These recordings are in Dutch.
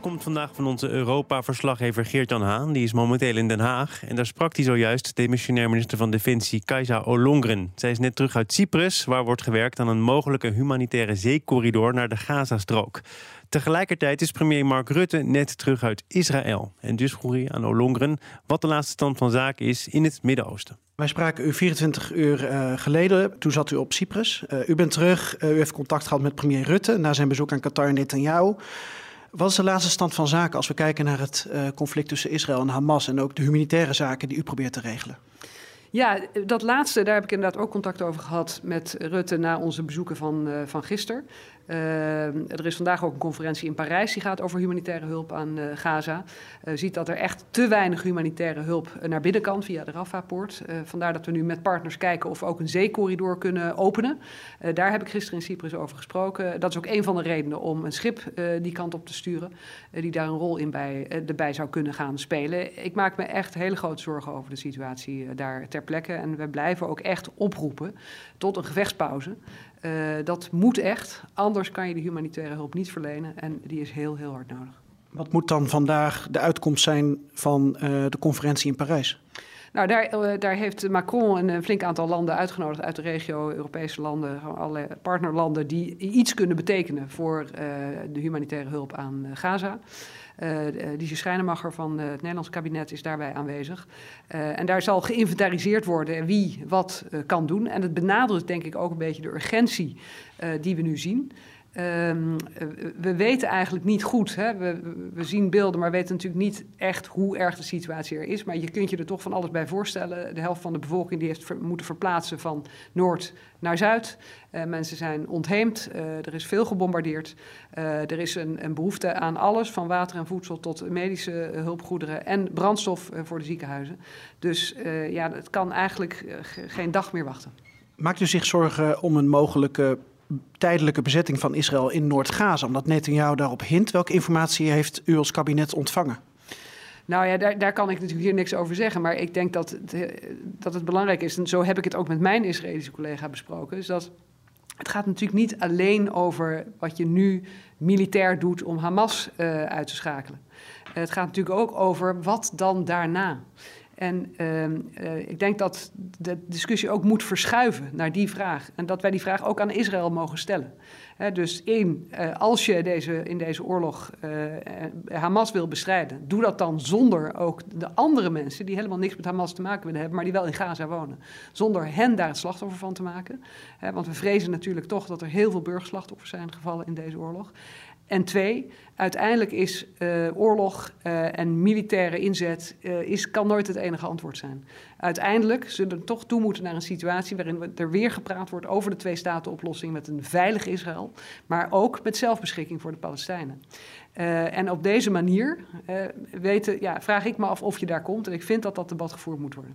Komt vandaag van onze Europa-verslaggever Geert-Jan Haan. Die is momenteel in Den Haag. En daar sprak hij zojuist demissionair minister van Defensie Kajsa Ollongren. Zij is net terug uit Cyprus, waar wordt gewerkt aan een mogelijke humanitaire zeecorridor naar de Gazastrook. Tegelijkertijd is premier Mark Rutte net terug uit Israël. En dus vroeg hij aan Ollongren wat de laatste stand van zaken is in het Midden-Oosten. Wij spraken u 24 uur geleden, toen zat u op Cyprus. U bent terug, u heeft contact gehad met premier Rutte na zijn bezoek aan Qatar en Netanyahu. Wat is de laatste stand van zaken als we kijken naar het conflict tussen Israël en Hamas en ook de humanitaire zaken die u probeert te regelen? Ja, dat laatste, daar heb ik inderdaad ook contact over gehad met Rutte na onze bezoeken van gisteren. Er is vandaag ook een conferentie in Parijs die gaat over humanitaire hulp aan Gaza. Ziet dat er echt te weinig humanitaire hulp naar binnenkant via de Rafah-poort. Vandaar dat we nu met partners kijken of we ook een zeecorridor kunnen openen. Daar heb ik gisteren in Cyprus over gesproken. Dat is ook een van de redenen om een schip die kant op te sturen, die daar een rol in erbij zou kunnen gaan spelen. Ik maak me echt hele grote zorgen over de situatie daar ter plekke. En we blijven ook echt oproepen tot een gevechtspauze. Dat moet echt, anders kan je de humanitaire hulp niet verlenen en die is heel, heel hard nodig. Wat moet dan vandaag de uitkomst zijn van de conferentie in Parijs? Nou, daar heeft Macron een flink aantal landen uitgenodigd uit de regio, Europese landen, allerlei partnerlanden die iets kunnen betekenen voor de humanitaire hulp aan Gaza. Die Schrijnemacher van het Nederlands kabinet is daarbij aanwezig. En daar zal geïnventariseerd worden wie wat kan doen. En het benadrukt denk ik ook een beetje de urgentie die we nu zien. We weten eigenlijk niet goed, hè? We zien beelden, maar weten natuurlijk niet echt hoe erg de situatie er is. Maar je kunt je er toch van alles bij voorstellen. De helft van de bevolking die heeft moeten verplaatsen van noord naar zuid. Mensen zijn ontheemd, er is veel gebombardeerd. Er is een behoefte aan alles, van water en voedsel tot medische hulpgoederen en brandstof voor de ziekenhuizen. Dus ja, het kan eigenlijk geen dag meer wachten. Maakt u zich zorgen om een mogelijke tijdelijke bezetting van Israël in Noord-Gaza, omdat Netanyahu daarop hint? Welke informatie heeft u als kabinet ontvangen? Nou ja, daar kan ik natuurlijk hier niks over zeggen. Maar ik denk dat het belangrijk is, en zo heb ik het ook met mijn Israëlische collega besproken, is dat het gaat natuurlijk niet alleen over wat je nu militair doet om Hamas uit te schakelen. Het gaat natuurlijk ook over wat dan daarna. En ik denk dat de discussie ook moet verschuiven naar die vraag. En dat wij die vraag ook aan Israël mogen stellen. Dus als je in deze oorlog Hamas wil bestrijden, doe dat dan zonder ook de andere mensen die helemaal niks met Hamas te maken willen hebben, maar die wel in Gaza wonen. Zonder hen daar het slachtoffer van te maken. Want we vrezen natuurlijk toch dat er heel veel burgerslachtoffers zijn gevallen in deze oorlog. En twee, uiteindelijk is oorlog en militaire inzet kan nooit het enige antwoord zijn. Uiteindelijk zullen we toch toe moeten naar een situatie waarin er weer gepraat wordt over de twee-staten-oplossing met een veilig Israël, maar ook met zelfbeschikking voor de Palestijnen. En op deze manier vraag ik me af of je daar komt. En ik vind dat dat debat gevoerd moet worden.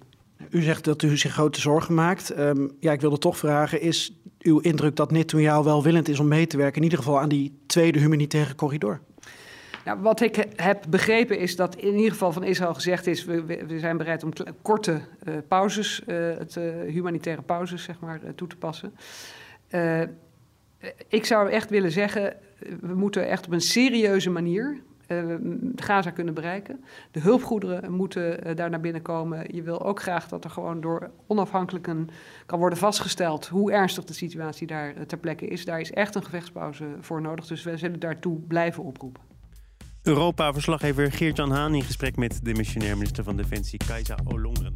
U zegt dat u zich grote zorgen maakt. Ik wilde toch vragen, is uw indruk dat Netanyahu welwillend is om mee te werken, in ieder geval aan die tweede humanitaire corridor? Nou, wat ik heb begrepen is dat in ieder geval van Israël gezegd is, we zijn bereid om korte pauzes, humanitaire pauzes zeg maar, toe te passen. Ik zou echt willen zeggen, we moeten echt op een serieuze manier Gaza kunnen bereiken. De hulpgoederen moeten daar naar binnen komen. Je wil ook graag dat er gewoon door onafhankelijken kan worden vastgesteld hoe ernstig de situatie daar ter plekke is. Daar is echt een gevechtspauze voor nodig. Dus wij zullen daartoe blijven oproepen. Europa-verslaggever Geert-Jan Haan in gesprek met de demissionair minister van Defensie Kajsa Ollongren.